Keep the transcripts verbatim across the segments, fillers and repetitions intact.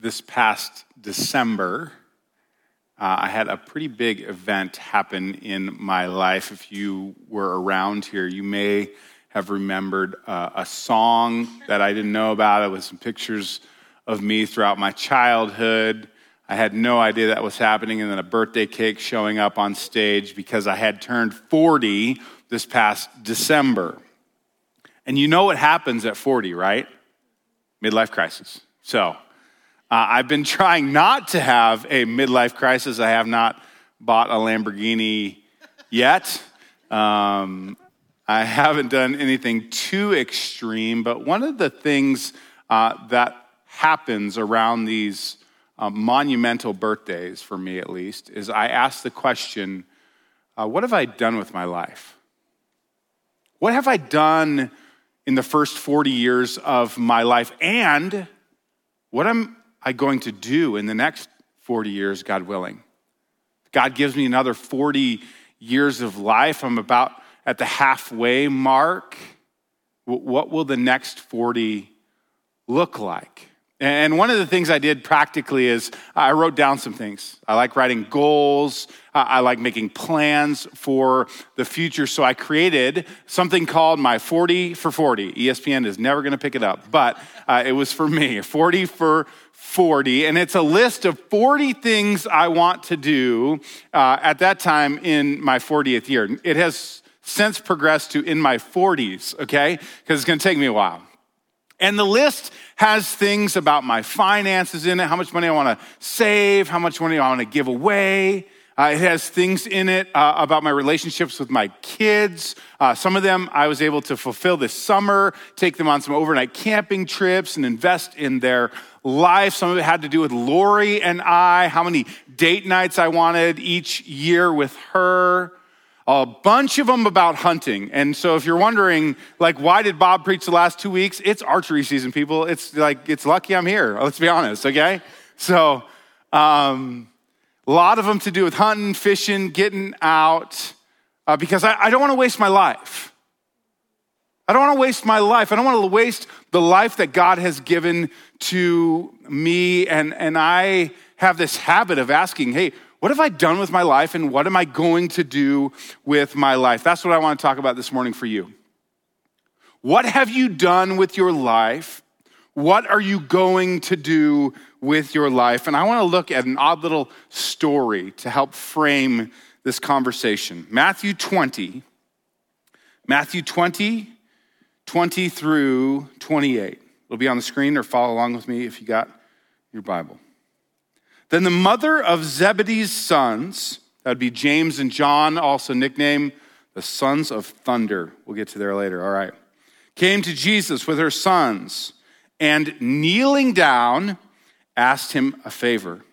this past December, uh, I had a pretty big event happen in my life. If you were around here, you may have remembered uh, a song that I didn't know about. It was some pictures of me throughout my childhood. I had no idea that was happening, and then a birthday cake showing up on stage because I had turned forty this past December. And you know what happens at forty, right? Midlife crisis. So uh, I've been trying not to have a midlife crisis. I have not bought a Lamborghini yet. Um, I haven't done anything too extreme, but one of the things uh, that happens around these Uh, monumental birthdays, for me at least, is I ask the question, uh, what have I done with my life? What have I done in the first forty years of my life? And what am I going to do in the next forty years, God willing? God gives me another forty years of life. I'm about at the halfway mark. W- what will the next forty look like? And one of the things I did practically is I wrote down some things. I like writing goals. I like making plans for the future. So I created something called my forty for forty. E S P N is never going to pick it up, but uh, it was for me, forty for forty. And it's a list of forty things I want to do uh, at that time in my fortieth year. It has since progressed to in my forties, okay? Because it's going to take me a while. And the list has things about my finances in it, how much money I want to save, how much money I want to give away. Uh, it has things in it uh, about my relationships with my kids. Uh, some of them I was able to fulfill this summer, take them on some overnight camping trips and invest in their life. Some of it had to do with Lori and I, how many date nights I wanted each year with her. A bunch of them about hunting. And so if you're wondering, like, why did Bob preach the last two weeks? It's archery season, people. It's like, it's lucky I'm here. Let's be honest, okay? So um, a lot of them to do with hunting, fishing, getting out, uh, because I, I don't want to waste my life. I don't want to waste my life. I don't want to waste the life that God has given to me. And, and I have this habit of asking, hey, what have I done with my life, and what am I going to do with my life? That's what I want to talk about this morning for you. What have you done with your life? What are you going to do with your life? And I want to look at an odd little story to help frame this conversation. Matthew twenty, Matthew twenty, twenty through twenty-eight. It'll be on the screen, or follow along with me if you got your Bible. Then the mother of Zebedee's sons, that would be James and John, also nicknamed the sons of thunder. We'll get to there later, all right. Came to Jesus with her sons and kneeling down, asked him a favor.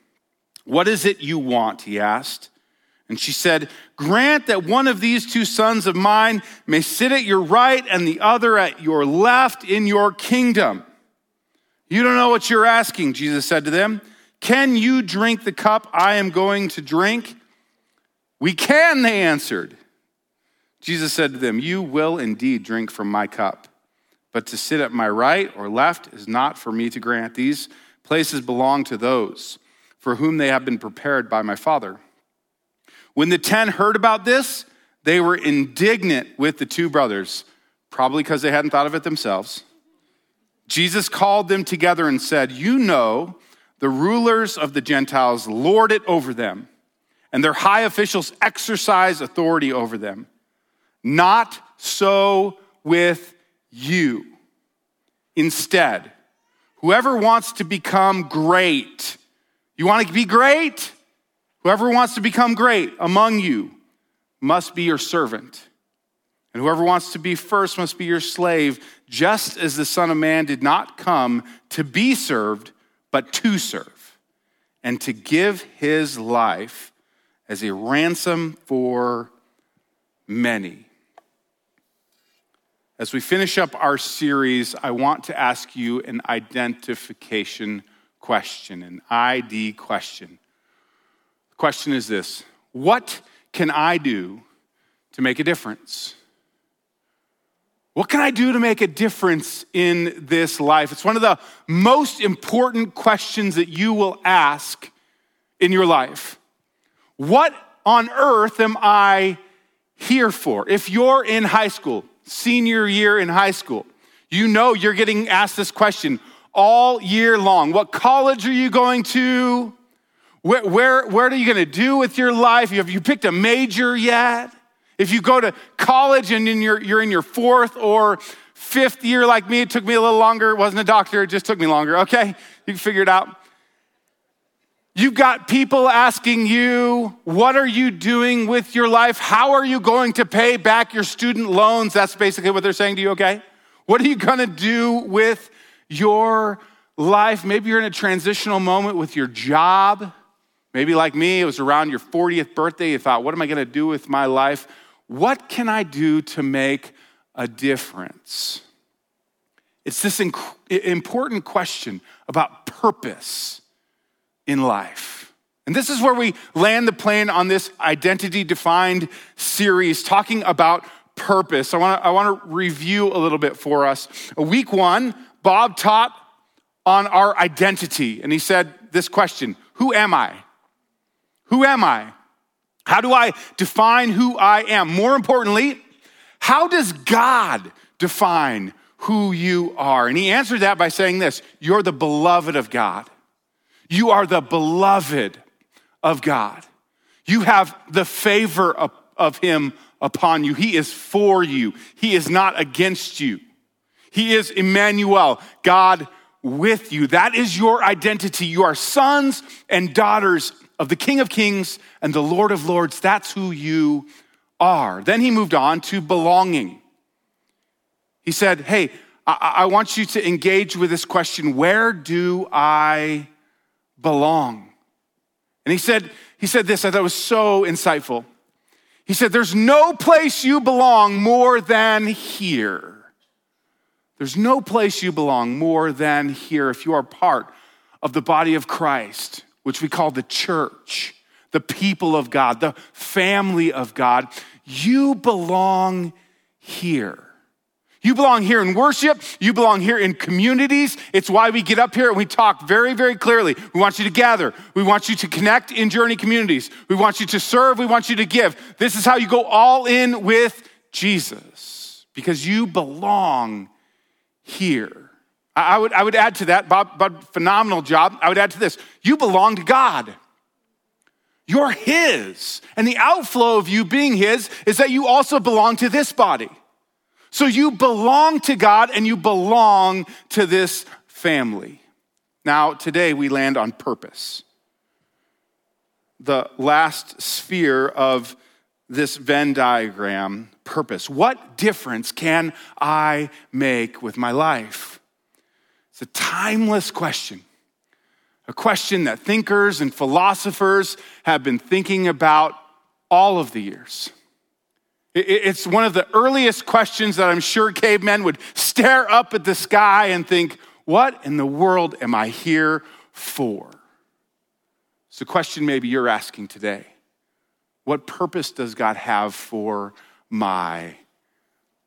What is it you want, he asked. And she said, grant that one of these two sons of mine may sit at your right and the other at your left in your kingdom. You don't know what you're asking, Jesus said to them. Can you drink the cup I am going to drink? We can, they answered. Jesus said to them, you will indeed drink from my cup, but to sit at my right or left is not for me to grant. These places belong to those for whom they have been prepared by my Father. When the ten heard about this, they were indignant with the two brothers, probably because they hadn't thought of it themselves. Jesus called them together and said, you know, the rulers of the Gentiles lord it over them, and their high officials exercise authority over them. Not so with you. Instead, whoever wants to become great, you want to be great? Whoever wants to become great among you must be your servant. And whoever wants to be first must be your slave, just as the Son of Man did not come to be served, but to serve and to give his life as a ransom for many. As we finish up our series, I want to ask you an identification question, an I D question. The question is this: what can I do to make a difference? What can I do to make a difference in this life? It's one of the most important questions that you will ask in your life. What on earth am I here for? If you're in high school, senior year in high school, you know you're getting asked this question all year long. What college are you going to? Where, where, where are you going to do with your life? Have you picked a major yet? If you go to college and in your, you're in your fourth or fifth year like me, it took me a little longer. It wasn't a doctor, it just took me longer. Okay, you can figure it out. You've got people asking you, what are you doing with your life? How are you going to pay back your student loans? That's basically what they're saying to you, okay? What are you going to do with your life? Maybe you're in a transitional moment with your job. Maybe like me, it was around your fortieth birthday. You thought, what am I going to do with my life? What can I do to make a difference? It's this inc- important question about purpose in life. And this is where we land the plane on this Identity Defined series, talking about purpose. I want to I want to review a little bit for us. Week one, Bob taught on our identity, and he said this question: Who am I? Who am I? How do I define who I am? More importantly, how does God define who you are? And he answered that by saying this: You're the beloved of God. You are the beloved of God. You have the favor of, of him upon you. He is for you. He is not against you. He is Emmanuel, God with you. That is your identity. You are sons and daughters of the King of Kings and the Lord of Lords. That's who you are. Then he moved on to belonging. He said, hey, I, I want you to engage with this question, where do I belong? And he said, he said this, I thought it was so insightful. He said, there's no place you belong more than here. There's no place you belong more than here if you are part of the body of Christ, which we call the church, the people of God, the family of God. You belong here. You belong here in worship. You belong here in communities. It's why we get up here and we talk very, very clearly. We want you to gather. We want you to connect in Journey communities. We want you to serve. We want you to give. This is how you go all in with Jesus, because you belong here. I would, I would add to that, Bob, Bob, phenomenal job. I would add to this. You belong to God. You're his. And the outflow of you being his is that you also belong to this body. So you belong to God and you belong to this family. Now, today we land on purpose. The last sphere of this Venn diagram, purpose. What difference can I make with my life? It's a timeless question, a question that thinkers and philosophers have been thinking about all of the years. It's one of the earliest questions that I'm sure cavemen would stare up at the sky and think, what in the world am I here for? It's a question maybe you're asking today. What purpose does God have for my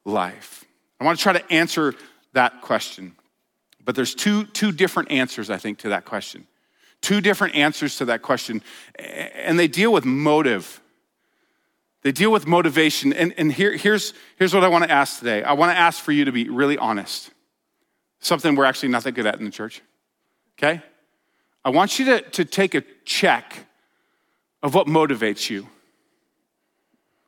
life? I want to try to answer that question, but there's two, two different answers, I think, to that question. Two different answers to that question, and they deal with motive. They deal with motivation, and, and here, here's, here's what I want to ask today. I want to ask for you to be really honest, something we're actually not that good at in the church, okay? I want you to, to take a check of what motivates you,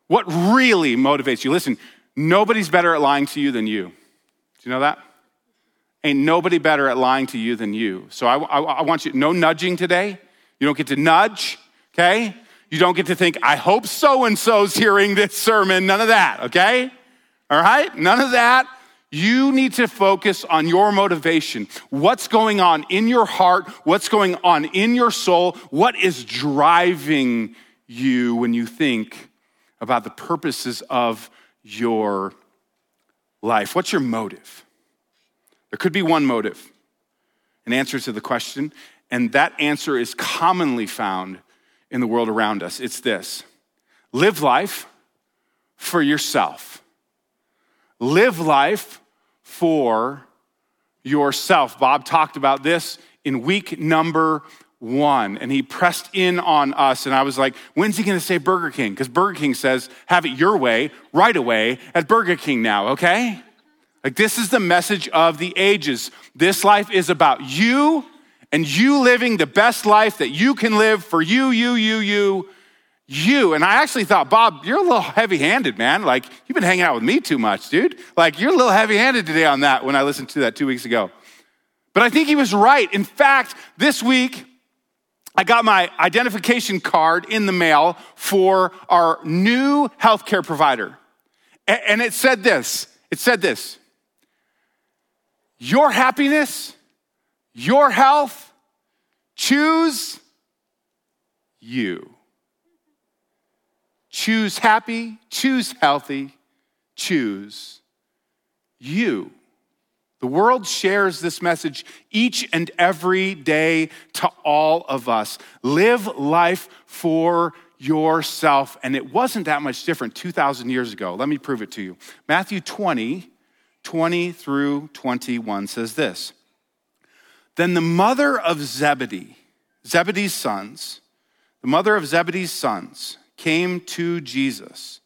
what really motivates you. Listen, nobody's better at lying to you than you. Do you know that? Ain't nobody better at lying to you than you. So I, I, I want you, no nudging today. You don't get to nudge, okay? You don't get to think, I hope so-and-so's hearing this sermon. None of that, okay? All right? None of that. You need to focus on your motivation. What's going on in your heart? What's going on in your soul? What is driving you when you think about the purposes of your life? What's your motive? There could be one motive, an answer to the question, and that answer is commonly found in the world around us. It's this: live life for yourself. Live life for yourself. Bob talked about this in week number one, and he pressed in on us, and I was like, when's he gonna say Burger King? Because Burger King says, have it your way, right away, at Burger King now, okay? Like, this is the message of the ages. This life is about you, and you living the best life that you can live for you, you, you, you, you. And I actually thought, Bob, you're a little heavy-handed, man. Like, you've been hanging out with me too much, dude. Like, you're a little heavy-handed today on that when I listened to that two weeks ago. But I think he was right. In fact, this week, I got my identification card in the mail for our new healthcare provider. And it said this, it said this, your happiness, your health, choose you. Choose happy, choose healthy, choose you. The world shares this message each and every day to all of us. Live life for yourself. And it wasn't that much different two thousand years ago. Let me prove it to you. Matthew twenty, twenty through twenty-one says this. Then the mother of Zebedee, Zebedee's sons, the mother of Zebedee's sons came to Jesus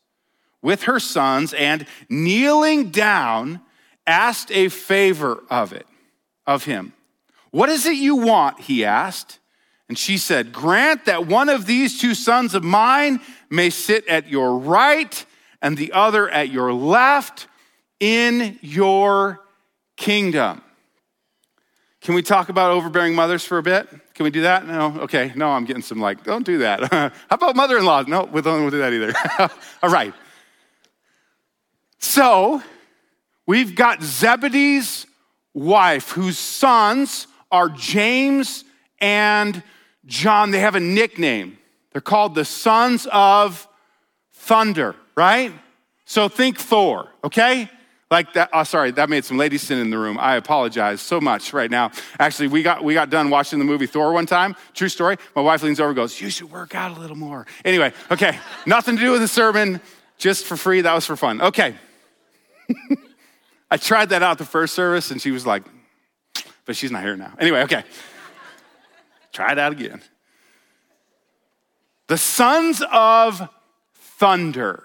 with her sons and kneeling down, asked a favor of it, of him. What is it you want, he asked. And she said, grant that one of these two sons of mine may sit at your right and the other at your left in your kingdom. Can we talk about overbearing mothers for a bit? Can we do that? No, okay, no, I'm getting some like, don't do that. How about mother-in-law? No, we don't want to do that either. All right. So, we've got Zebedee's wife, whose sons are James and John. They have a nickname. They're called the Sons of Thunder, right? So think Thor, okay? Like that, oh, sorry, that made some ladies sin in the room. I apologize so much right now. Actually, we got we got done watching the movie Thor one time. True story. My wife leans over and goes, you should work out a little more. Anyway, okay, nothing to do with the sermon, just for free. That was for fun. Okay. I tried that out the first service, and she was like, but she's not here now. Anyway, okay. Try it out again. The Sons of Thunder.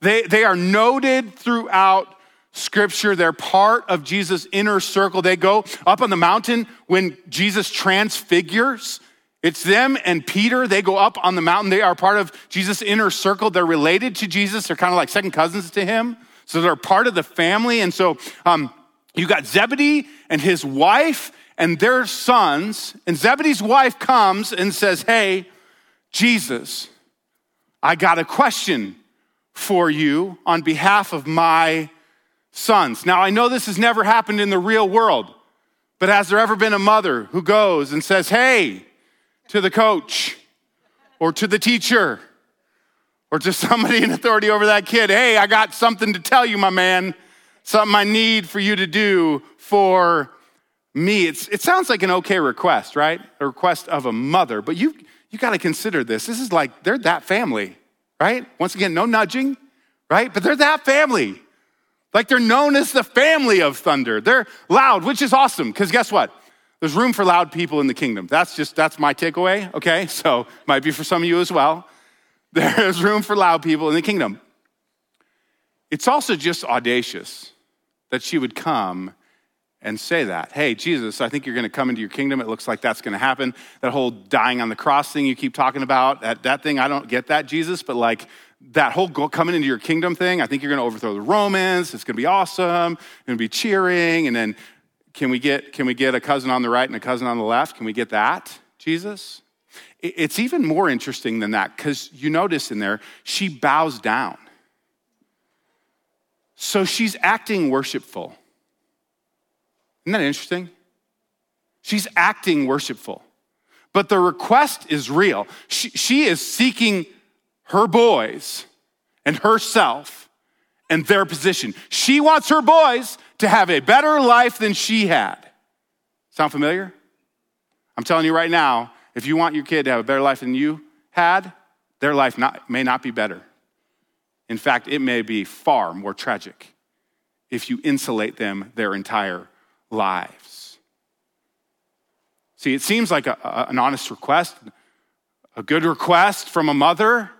They, they are noted throughout Scripture. They're part of Jesus' inner circle. They go up on the mountain when Jesus transfigures. It's them and Peter. They go up on the mountain. They are part of Jesus' inner circle. They're related to Jesus. They're kind of like second cousins to him. So they're part of the family. And so um, you got Zebedee and his wife and their sons. And Zebedee's wife comes and says, hey, Jesus, I got a question for you on behalf of my sons. Now, I know this has never happened in the real world, but has there ever been a mother who goes and says, hey, to the coach or to the teacher or to somebody in authority over that kid, hey, I got something to tell you, my man, something I need for you to do for me? It's, it sounds like an okay request, right? A request of a mother, but you you gotta consider this. This is like, they're that family, right? Once again, no nudging, right? But they're that family. Like, they're known as the family of thunder. They're loud, which is awesome, because guess what? There's room for loud people in the kingdom. That's just, that's my takeaway, okay? So, might be for some of you as well. There's room for loud people in the kingdom. It's also just audacious that she would come and say that. Hey, Jesus, I think you're gonna come into your kingdom. It looks like that's gonna happen. That whole dying on the cross thing you keep talking about, that, that thing, I don't get that, Jesus, but like that whole go, coming into your kingdom thing, I think you're gonna overthrow the Romans. It's gonna be awesome. It's gonna be cheering. And then can we get can we get a cousin on the right and a cousin on the left? Can we get that, Jesus? It's even more interesting than that, because you notice in there, she bows down. So she's acting worshipful. Isn't that interesting? She's acting worshipful. But the request is real. She, she is seeking her boys and herself and their position. She wants her boys to have a better life than she had. Sound familiar? I'm telling you right now, if you want your kid to have a better life than you had, their life not, may not be better. In fact, it may be far more tragic. if you insulate them their entire lives. See, it seems like a, a, an honest request, a good request from a mother,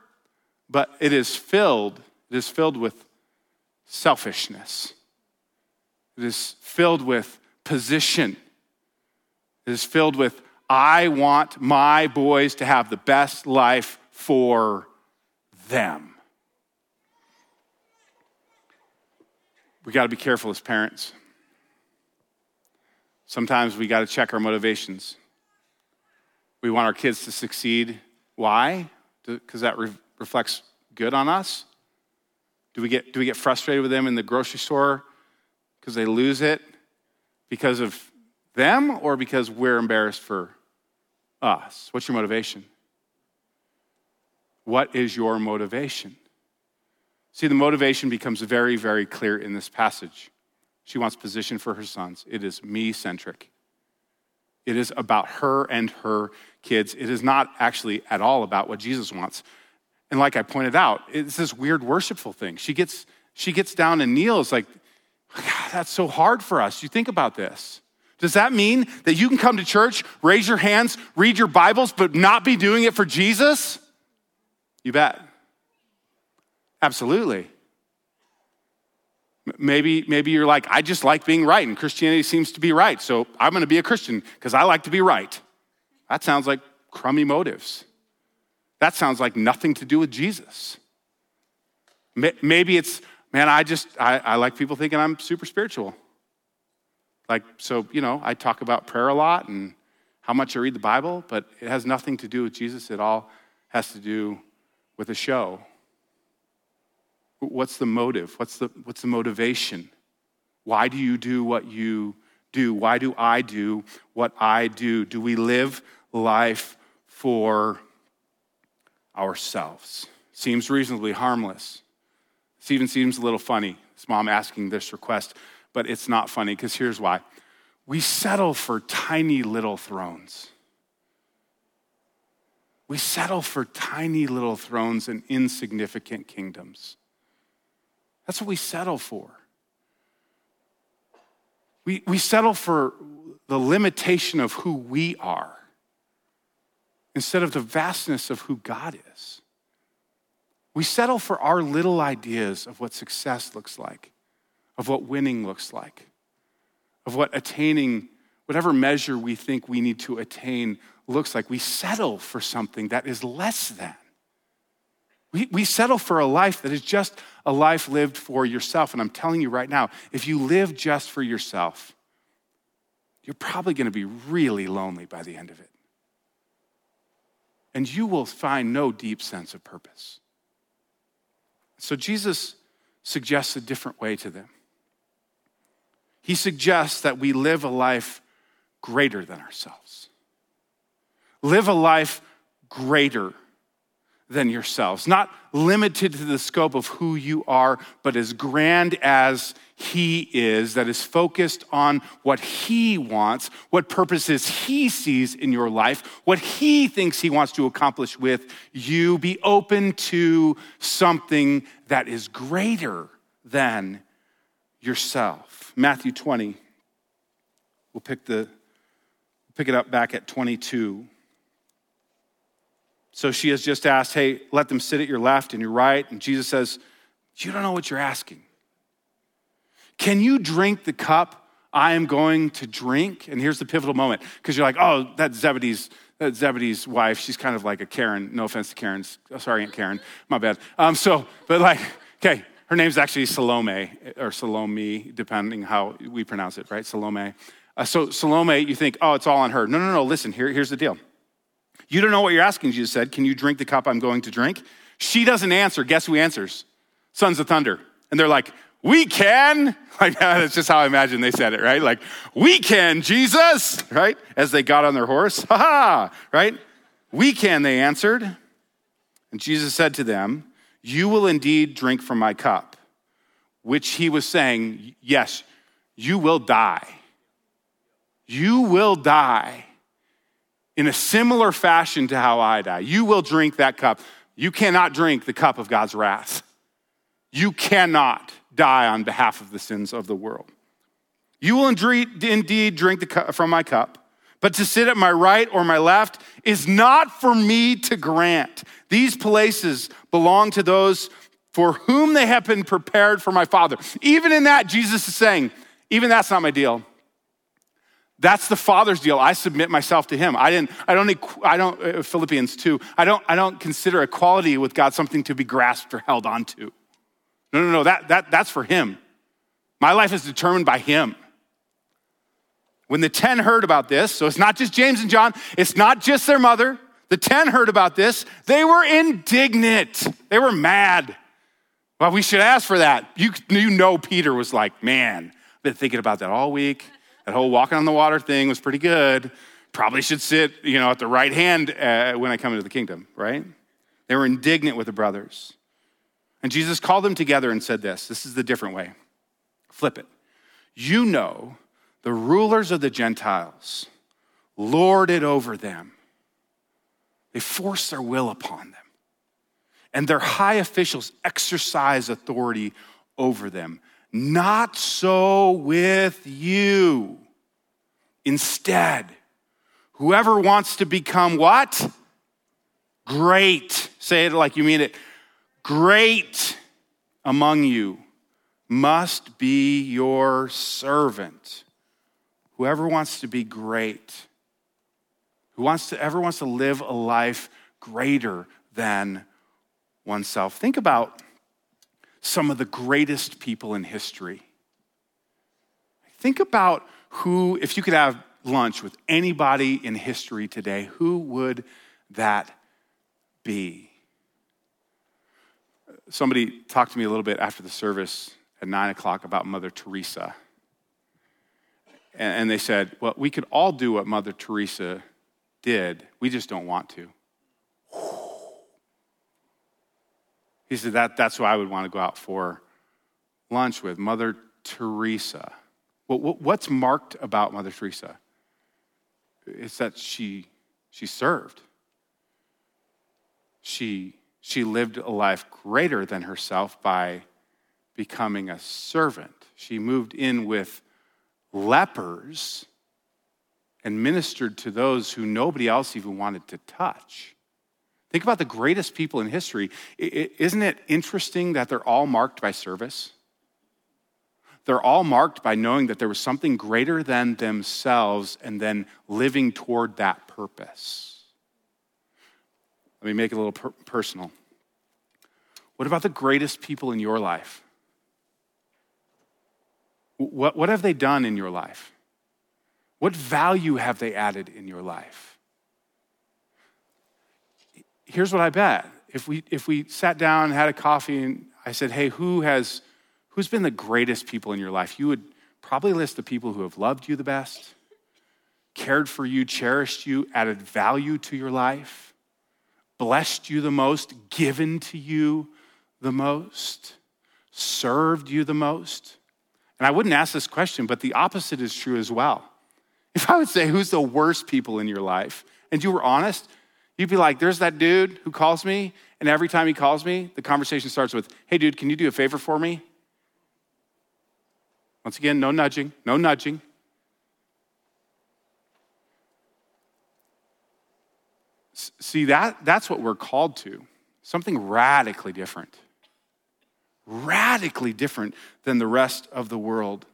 but it is filled, it is filled with selfishness. It is filled with position. It is filled with, I want my boys to have the best life for them. We got to be careful as parents. Sometimes we got to check our motivations. We want our kids to succeed. Why? Because that re- reflects good on us. Do we get do we get frustrated with them in the grocery store because they lose it because of them or because we're embarrassed for us? What's your motivation? What is your motivation? See, the motivation becomes very, very clear in this passage. She wants position for her sons. It is me-centric. It is about her and her kids. It is not actually at all about what Jesus wants. And like I pointed out, it's this weird worshipful thing. She gets she gets down and kneels like, God, that's so hard for us. You think about this. Does that mean that you can come to church, raise your hands, read your Bibles, but not be doing it for Jesus? You bet. Absolutely. Maybe maybe you're like, I just like being right, and Christianity seems to be right, so I'm going to be a Christian because I like to be right. That sounds like crummy motives. That sounds like nothing to do with Jesus. Maybe it's, man, I just, I, I like people thinking I'm super spiritual. Like, so, you know, I talk about prayer a lot and how much I read the Bible, but it has nothing to do with Jesus. It all has to do with a show. What's the motive? What's the what's the motivation? Why do you do what you do? Why do I do what I do? Do we live life for ourselves? Seems reasonably harmless. This even seems a little funny, this mom asking this request, but it's not funny because here's why. We settle for tiny little thrones. We settle for tiny little thrones and insignificant kingdoms. That's what we settle for. We, we settle for the limitation of who we are instead of the vastness of who God is. We settle for our little ideas of what success looks like, of what winning looks like, of what attaining, whatever measure we think we need to attain looks like. We settle for something that is less than. We, we settle for a life that is just a life lived for yourself. And I'm telling you right now, if you live just for yourself, you're probably going to be really lonely by the end of it. And you will find no deep sense of purpose. So Jesus suggests a different way to them. He suggests that we live a life greater than ourselves. Live a life greater than yourselves, not limited to the scope of who you are, but as grand as he is, that is focused on what he wants, what purposes he sees in your life, what he thinks he wants to accomplish with you. Be open to something that is greater than yourself. Matthew twenty, we'll pick the, pick it up back at twenty-two. So she has just asked, hey, let them sit at your left and your right. And Jesus says, you don't know what you're asking. Can you drink the cup I am going to drink? And here's the pivotal moment. Because you're like, oh, that's Zebedee's, that's Zebedee's wife. She's kind of like a Karen. No offense to Karen's. Oh, sorry, Aunt Karen. My bad. Um, so, but like, okay, her name's actually Salome or Salome, depending how we pronounce it, right? Salome. Uh, so Salome, you think, oh, it's all on her. No, no, no, listen, here, here's the deal. You don't know what you're asking, Jesus said. Can you drink the cup I'm going to drink? She doesn't answer. Guess who answers? Sons of thunder. And they're like, we can. Like, that's just how I imagine they said it, right? Like, we can, Jesus, right? As they got on their horse. Ha ha, right? We can, they answered. And Jesus said to them, you will indeed drink from my cup, which he was saying, yes, you will die. You will die. In a similar fashion to how I die, you will drink that cup. You cannot drink the cup of God's wrath. You cannot die on behalf of the sins of the world. You will indeed drink the cup from my cup, but to sit at my right or my left is not for me to grant. These places belong to those for whom they have been prepared for my Father. Even in that, Jesus is saying, even that's not my deal. That's the Father's deal. I submit myself to him. I didn't, I don't, I don't, Philippians two, I don't, I don't consider equality with God something to be grasped or held onto. No, no, no, that, that, that's for him. My life is determined by him. When the ten heard about this, so it's not just James and John, it's not just their mother. The ten heard about this. They were indignant. They were mad. Well, we should ask for that. You, you know Peter was like, man, I've been thinking about that all week. That whole walking on the water thing was pretty good. Probably should sit, you know, at the right hand uh, when I come into the kingdom, right? They were indignant with the brothers. And Jesus called them together and said this. This is the different way. Flip it. You know, the rulers of the Gentiles lord it over them. They force their will upon them. And their high officials exercise authority over them. Not so with you. Instead, whoever wants to become what? Great. Say it like you mean it. Great among you must be your servant. Whoever wants to be great, who wants to ever wants to live a life greater than oneself. Think about some of the greatest people in history. Think about who, if you could have lunch with anybody in history today, who would that be? Somebody talked to me a little bit after the service at nine o'clock about Mother Teresa. And they said, well, we could all do what Mother Teresa did. We just don't want to. He said, that, that's who I would want to go out for lunch with, Mother Teresa. Well, what's marked about Mother Teresa? It's that she she served. She, she lived a life greater than herself by becoming a servant. She moved in with lepers and ministered to those who nobody else even wanted to touch. Think about the greatest people in history. Isn't it interesting that they're all marked by service? They're all marked by knowing that there was something greater than themselves and then living toward that purpose. Let me make it a little per- personal. What about the greatest people in your life? What, what have they done in your life? What value have they added in your life? Here's what I bet. If we if we sat down and had a coffee and I said, hey, who has who's been the greatest people in your life? You would probably list the people who have loved you the best, cared for you, cherished you, added value to your life, blessed you the most, given to you the most, served you the most. And I wouldn't ask this question, but the opposite is true as well. If I would say, who's the worst people in your life? And you were honest, you'd be like, there's that dude who calls me, and every time he calls me, the conversation starts with, hey, dude, can you do a favor for me? Once again, no nudging, no nudging. See, that that's what we're called to, something radically different, radically different than the rest of the world,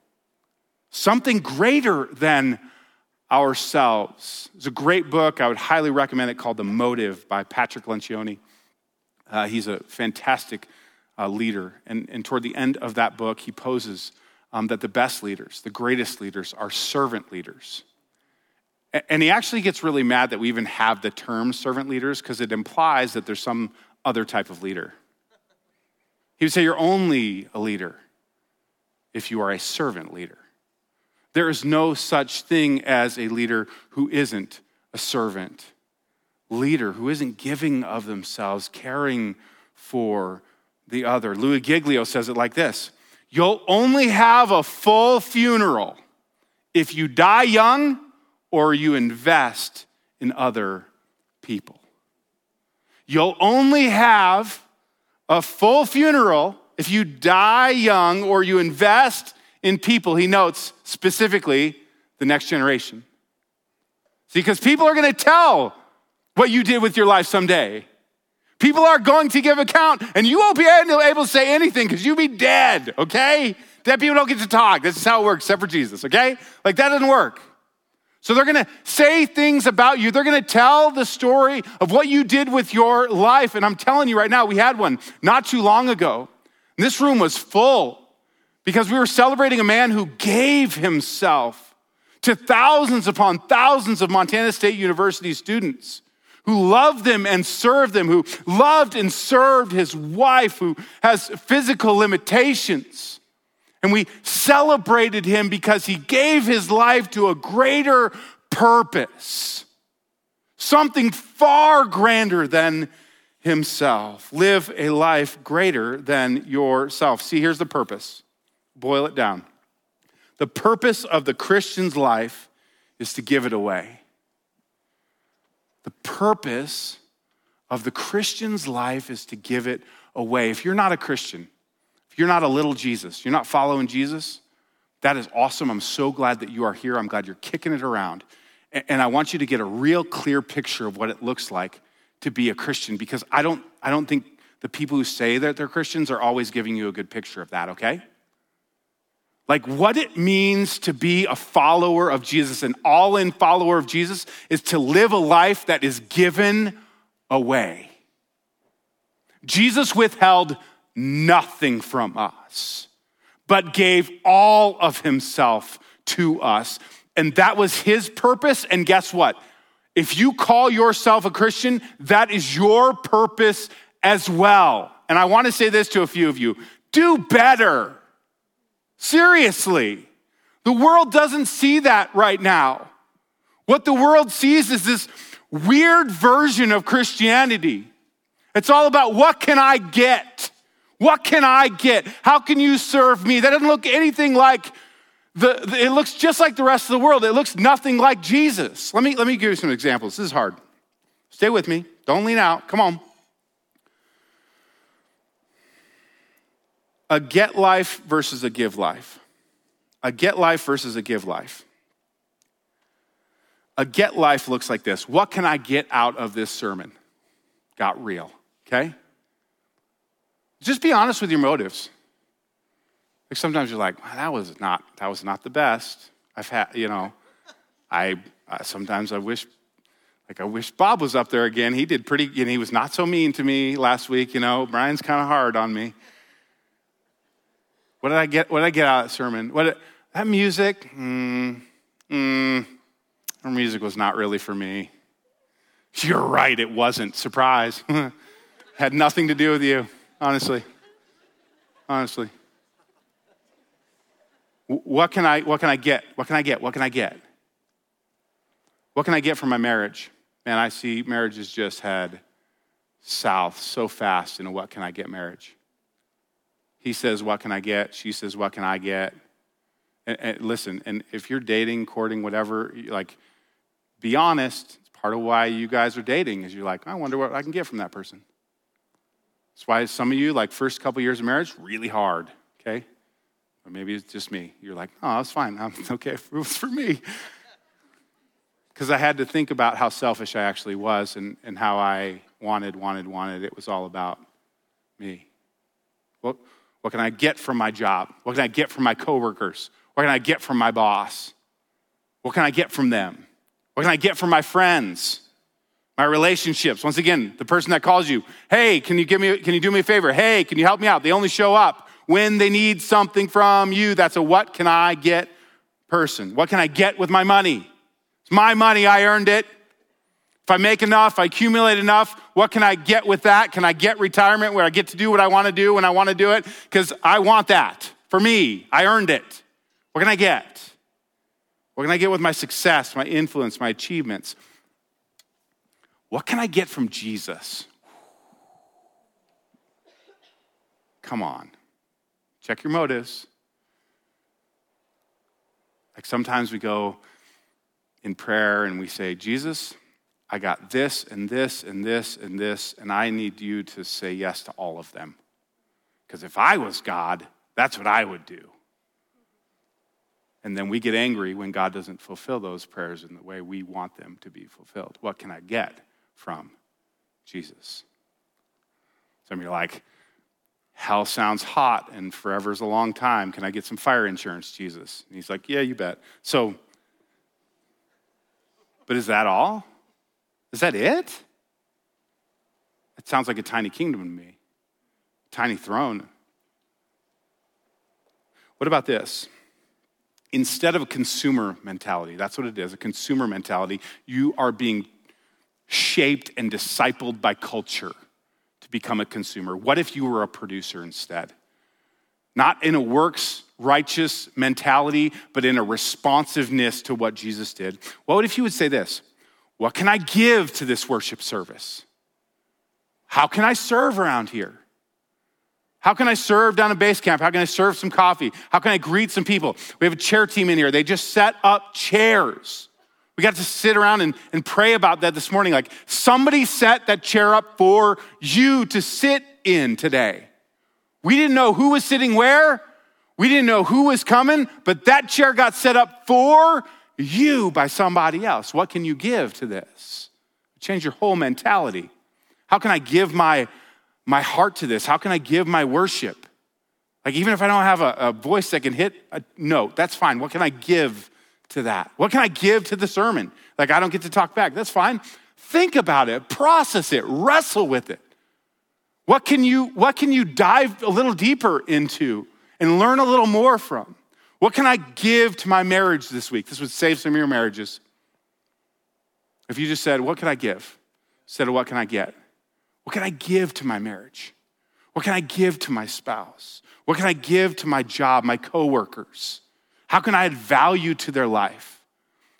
something greater than ourselves. It's a great book. I would highly recommend it, called The Motive by Patrick Lencioni. Uh, he's a fantastic uh, leader. And, and toward the end of that book, he poses um, that the best leaders, the greatest leaders, are servant leaders. A- and he actually gets really mad that we even have the term servant leaders, because it implies that there's some other type of leader. He would say you're only a leader if you are a servant leader. There is no such thing as a leader who isn't a servant leader, who isn't giving of themselves, caring for the other. Louis Giglio says it like this: you'll only have a full funeral if you die young or you invest in other people. You'll only have a full funeral If you die young or you invest in people, he notes specifically the next generation. See, because people are going to tell what you did with your life someday. People are going to give account, and you won't be able to say anything because you'll be dead, okay? Dead people don't get to talk. This is how it works, except for Jesus, okay? Like, that doesn't work. So they're going to say things about you. They're going to tell the story of what you did with your life. And I'm telling you right now, we had one not too long ago. And this room was full because we were celebrating a man who gave himself to thousands upon thousands of Montana State University students who loved them and served them, who loved and served his wife, who has physical limitations. And we celebrated him because he gave his life to a greater purpose, something far grander than himself. Live a life greater than yourself. See, here's the purpose. Boil it down. The purpose of the Christian's life is to give it away. The purpose of the Christian's life is to give it away. If you're not a Christian, if you're not a little Jesus, you're not following Jesus, that is awesome. I'm so glad that you are here. I'm glad you're kicking it around. And I want you to get a real clear picture of what it looks like to be a Christian, because I don't, I don't think the people who say that they're Christians are always giving you a good picture of that, okay? Like, what it means to be a follower of Jesus, an all-in follower of Jesus, is to live a life that is given away. Jesus withheld nothing from us, but gave all of himself to us. And that was his purpose. And guess what? If you call yourself a Christian, that is your purpose as well. And I want to say this to a few of you. Do better. Seriously, the world doesn't see that right now. What the world sees is this weird version of Christianity. It's all about, what can I get? What can I get? How can you serve me? That doesn't look anything like, the, the it looks just like the rest of the world. It looks nothing like Jesus. Let me, let me give you some examples. This is hard. Stay with me. Don't lean out. Come on. A get life versus a give life. A get life versus a give life. A get life looks like this. What can I get out of this sermon? Got real, okay? Just be honest with your motives. Like, sometimes you're like, wow, that was not, that was not the best. I've had, you know, I uh, sometimes I wish, like I wish Bob was up there again. He did pretty, and he was not so mean to me last week, you know. Brian's kind of hard on me. What did I get? What did I get out of that sermon? What did, that music? Mm, mm, her music was not really for me. You're right, it wasn't. Surprise. Had nothing to do with you, honestly. Honestly. What can I? What can I get? What can I get? What can I get? What can I get from my marriage? Man, I see marriages just head south so fast in a what can I get marriage. He says, what can I get? She says, what can I get? And, and listen, and if you're dating, courting, whatever, like, be honest. It's part of why you guys are dating, is you're like, I wonder what I can get from that person. That's why some of you, like, first couple years of marriage, really hard, okay? Or maybe it's just me. You're like, oh, that's fine. I'm okay if it was for me. Because I had to think about how selfish I actually was and, and how I wanted, wanted, wanted. It was all about me. Well, what can I get from my job? What can I get from my coworkers? What can I get from my boss? What can I get from them? What can I get from my friends? My relationships. Once again, the person that calls you, hey, can you give me? Can you do me a favor? Hey, can you help me out? They only show up when they need something from you. That's a what can I get person. What can I get with my money? It's my money, I earned it. If I make enough, I accumulate enough, what can I get with that? Can I get retirement where I get to do what I want to do when I want to do it? Because I want that for me. I earned it. What can I get? What can I get with my success, my influence, my achievements? What can I get from Jesus? Come on. Check your motives. Like, sometimes we go in prayer and we say, Jesus, I got this and this and this and this, and I need you to say yes to all of them. Because if I was God, that's what I would do. And then we get angry when God doesn't fulfill those prayers in the way we want them to be fulfilled. What can I get from Jesus? Some of you are like, hell sounds hot and forever's a long time. Can I get some fire insurance, Jesus? And he's like, yeah, you bet. So, but is that all? Is that it? It sounds like a tiny kingdom to me. Tiny throne. What about this? Instead of a consumer mentality, that's what it is, a consumer mentality, you are being shaped and discipled by culture to become a consumer. What if you were a producer instead? Not in a works righteous mentality, but in a responsiveness to what Jesus did. What if you would say this? What can I give to this worship service? How can I serve around here? How can I serve down at base camp? How can I serve some coffee? How can I greet some people? We have a chair team in here. They just set up chairs. We got to sit around and, and pray about that this morning. Like, somebody set that chair up for you to sit in today. We didn't know who was sitting where. We didn't know who was coming, but that chair got set up for you by somebody else. What can you give to this? Change your whole mentality. How can I give my my heart to this? How can I give my worship? Like, even if I don't have a, a voice that can hit a note, that's fine. What can I give to that? What can I give to the sermon? Like, I don't get to talk back. That's fine. Think about it, process it, wrestle with it. What can you, what can you dive a little deeper into and learn a little more from? What can I give to my marriage this week? This would save some of your marriages. If you just said, what can I give? Instead of what can I get? What can I give to my marriage? What can I give to my spouse? What can I give to my job, my coworkers? How can I add value to their life?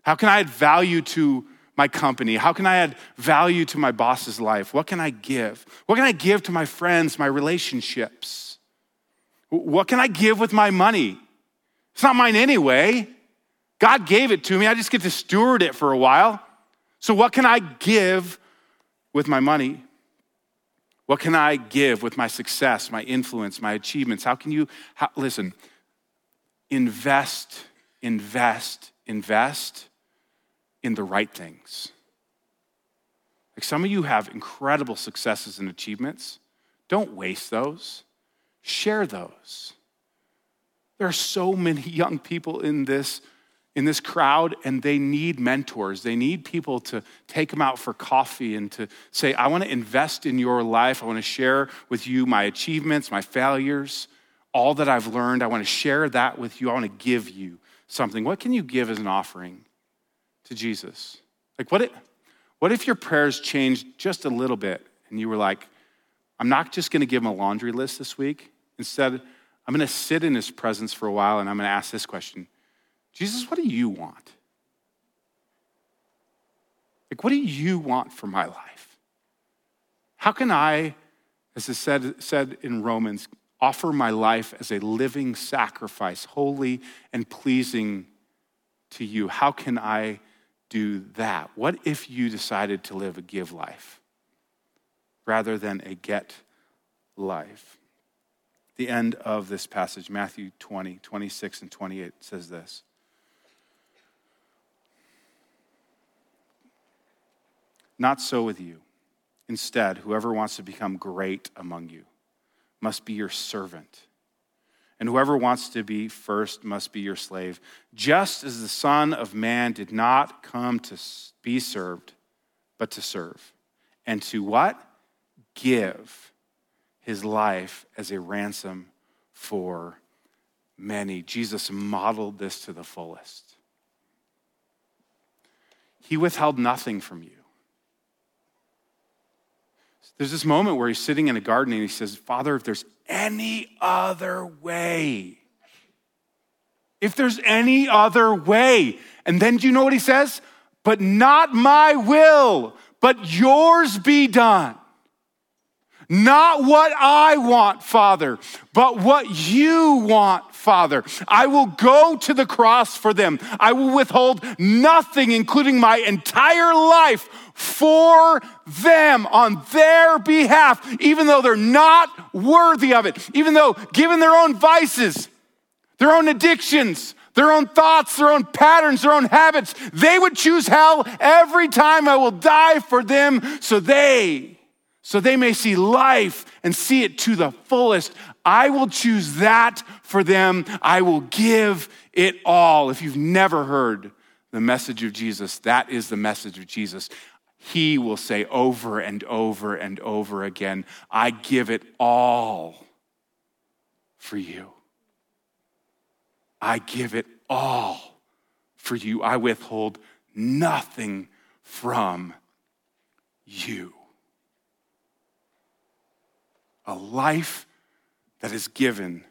How can I add value to my company? How can I add value to my boss's life? What can I give? What can I give to my friends, my relationships? What can I give with my money? It's not mine anyway. God gave it to me. I just get to steward it for a while. So what can I give with my money? What can I give with my success, my influence, my achievements? How can you, how, listen, invest, invest, invest in the right things. Like, some of you have incredible successes and achievements. Don't waste those. Share those. There are so many young people in this in this crowd, and they need mentors. They need people to take them out for coffee and to say, I wanna invest in your life. I wanna share with you my achievements, my failures, all that I've learned. I wanna share that with you. I wanna give you something. What can you give as an offering to Jesus? Like, what if, what if your prayers changed just a little bit and you were like, I'm not just gonna give him a laundry list this week. Instead, I'm gonna sit in his presence for a while and I'm gonna ask this question. Jesus, what do you want? Like, what do you want for my life? How can I, as it said, said in Romans, offer my life as a living sacrifice, holy and pleasing to you? How can I do that? What if you decided to live a give life rather than a get life? The end of this passage, Matthew twenty, twenty-six, and twenty-eight, says this. Not so with you. Instead, whoever wants to become great among you must be your servant. And whoever wants to be first must be your slave, just as the Son of Man did not come to be served, but to serve. And to what? Give his life as a ransom for many. Jesus modeled this to the fullest. He withheld nothing from you. There's this moment where he's sitting in a garden and he says, Father, if there's any other way, if there's any other way, and then do you know what he says? But not my will, but yours be done. Not what I want, Father, but what you want, Father. I will go to the cross for them. I will withhold nothing, including my entire life, for them, on their behalf, even though they're not worthy of it, even though given their own vices, their own addictions, their own thoughts, their own patterns, their own habits, they would choose hell every time. I will die for them so they... So they may see life and see it to the fullest. I will choose that for them. I will give it all. If you've never heard the message of Jesus, that is the message of Jesus. He will say over and over and over again, I give it all for you. I give it all for you. I withhold nothing from you. A life that is given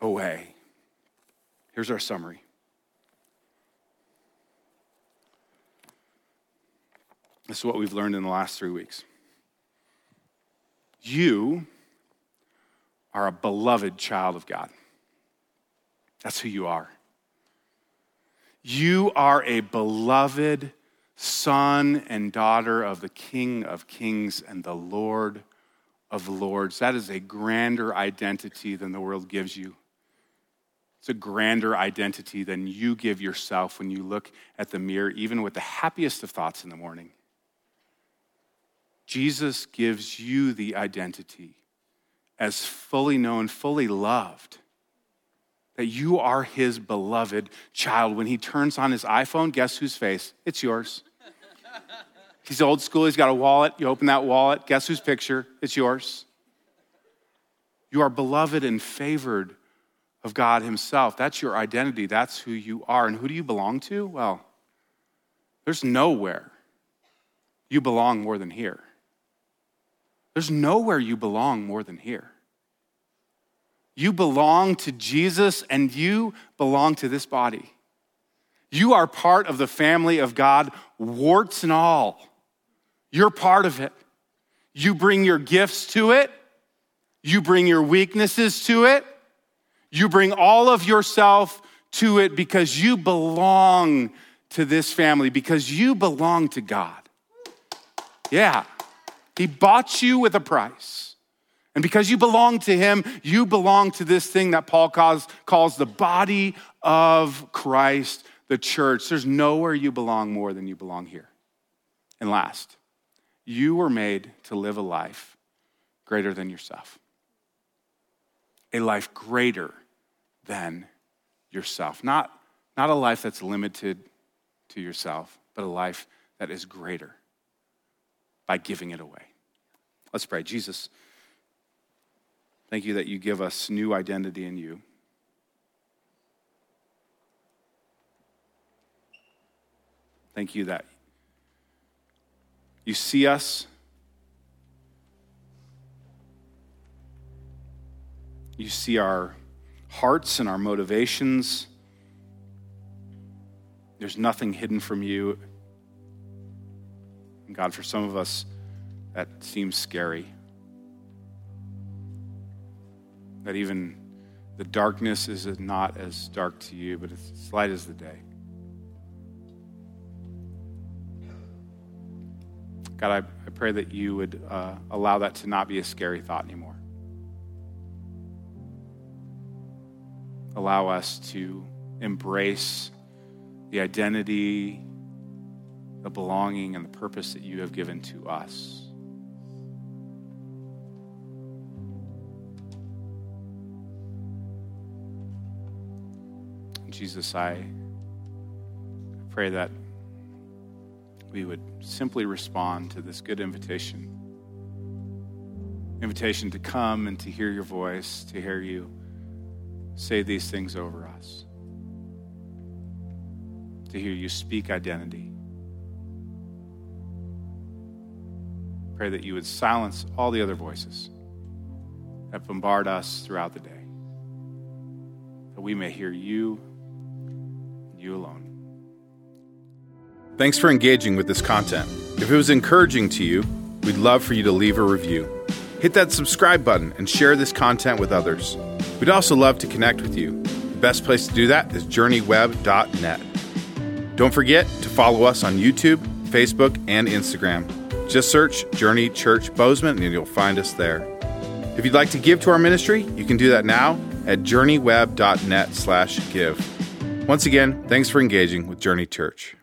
away. Here's our summary. This is what we've learned in the last three weeks. You are a beloved child of God. That's who you are. You are a beloved son and daughter of the King of Kings and the Lord of Lords. That is a grander identity than the world gives you. It's a grander identity than you give yourself when you look at the mirror, even with the happiest of thoughts in the morning. Jesus gives you the identity as fully known, fully loved, that you are his beloved child. When he turns on his iPhone, guess whose face? It's yours. He's old school, he's got a wallet. You open that wallet, guess whose picture? It's yours. You are beloved and favored of God himself. That's your identity, that's who you are. And who do you belong to? Well, there's nowhere you belong more than here. There's nowhere you belong more than here. You belong to Jesus and you belong to this body. You are part of the family of God, warts and all. You're part of it. You bring your gifts to it. You bring your weaknesses to it. You bring all of yourself to it because you belong to this family, because you belong to God. Yeah, he bought you with a price. And because you belong to him, you belong to this thing that Paul calls, calls the body of Christ, the church. There's nowhere you belong more than you belong here. And last, you were made to live a life greater than yourself. A life greater than yourself. Not, not a life that's limited to yourself, but a life that is greater by giving it away. Let's pray. Jesus, thank you that you give us new identity in you. Thank you that you see us. You see our hearts and our motivations. There's nothing hidden from you. And God, for some of us, that seems scary. That even the darkness is not as dark to you, but it's as light as the day. God, I, I pray that you would uh, allow that to not be a scary thought anymore. Allow us to embrace the identity, the belonging, and the purpose that you have given to us. Jesus, I pray that we would simply respond to this good invitation. Invitation to come and to hear your voice, to hear you say these things over us. To hear you speak identity. Pray that you would silence all the other voices that bombard us throughout the day. That we may hear you, you alone. Thanks for engaging with this content. If it was encouraging to you, we'd love for you to leave a review. hit that subscribe button and share this content with others. We'd also love to connect with you. The best place to do that is journey web dot net. Don't forget to follow us on YouTube, Facebook, and Instagram. Just search Journey Church Bozeman and you'll find us there. If you'd like to give to our ministry, you can do that now at journey web dot net slash give. Once again, thanks for engaging with Journey Church.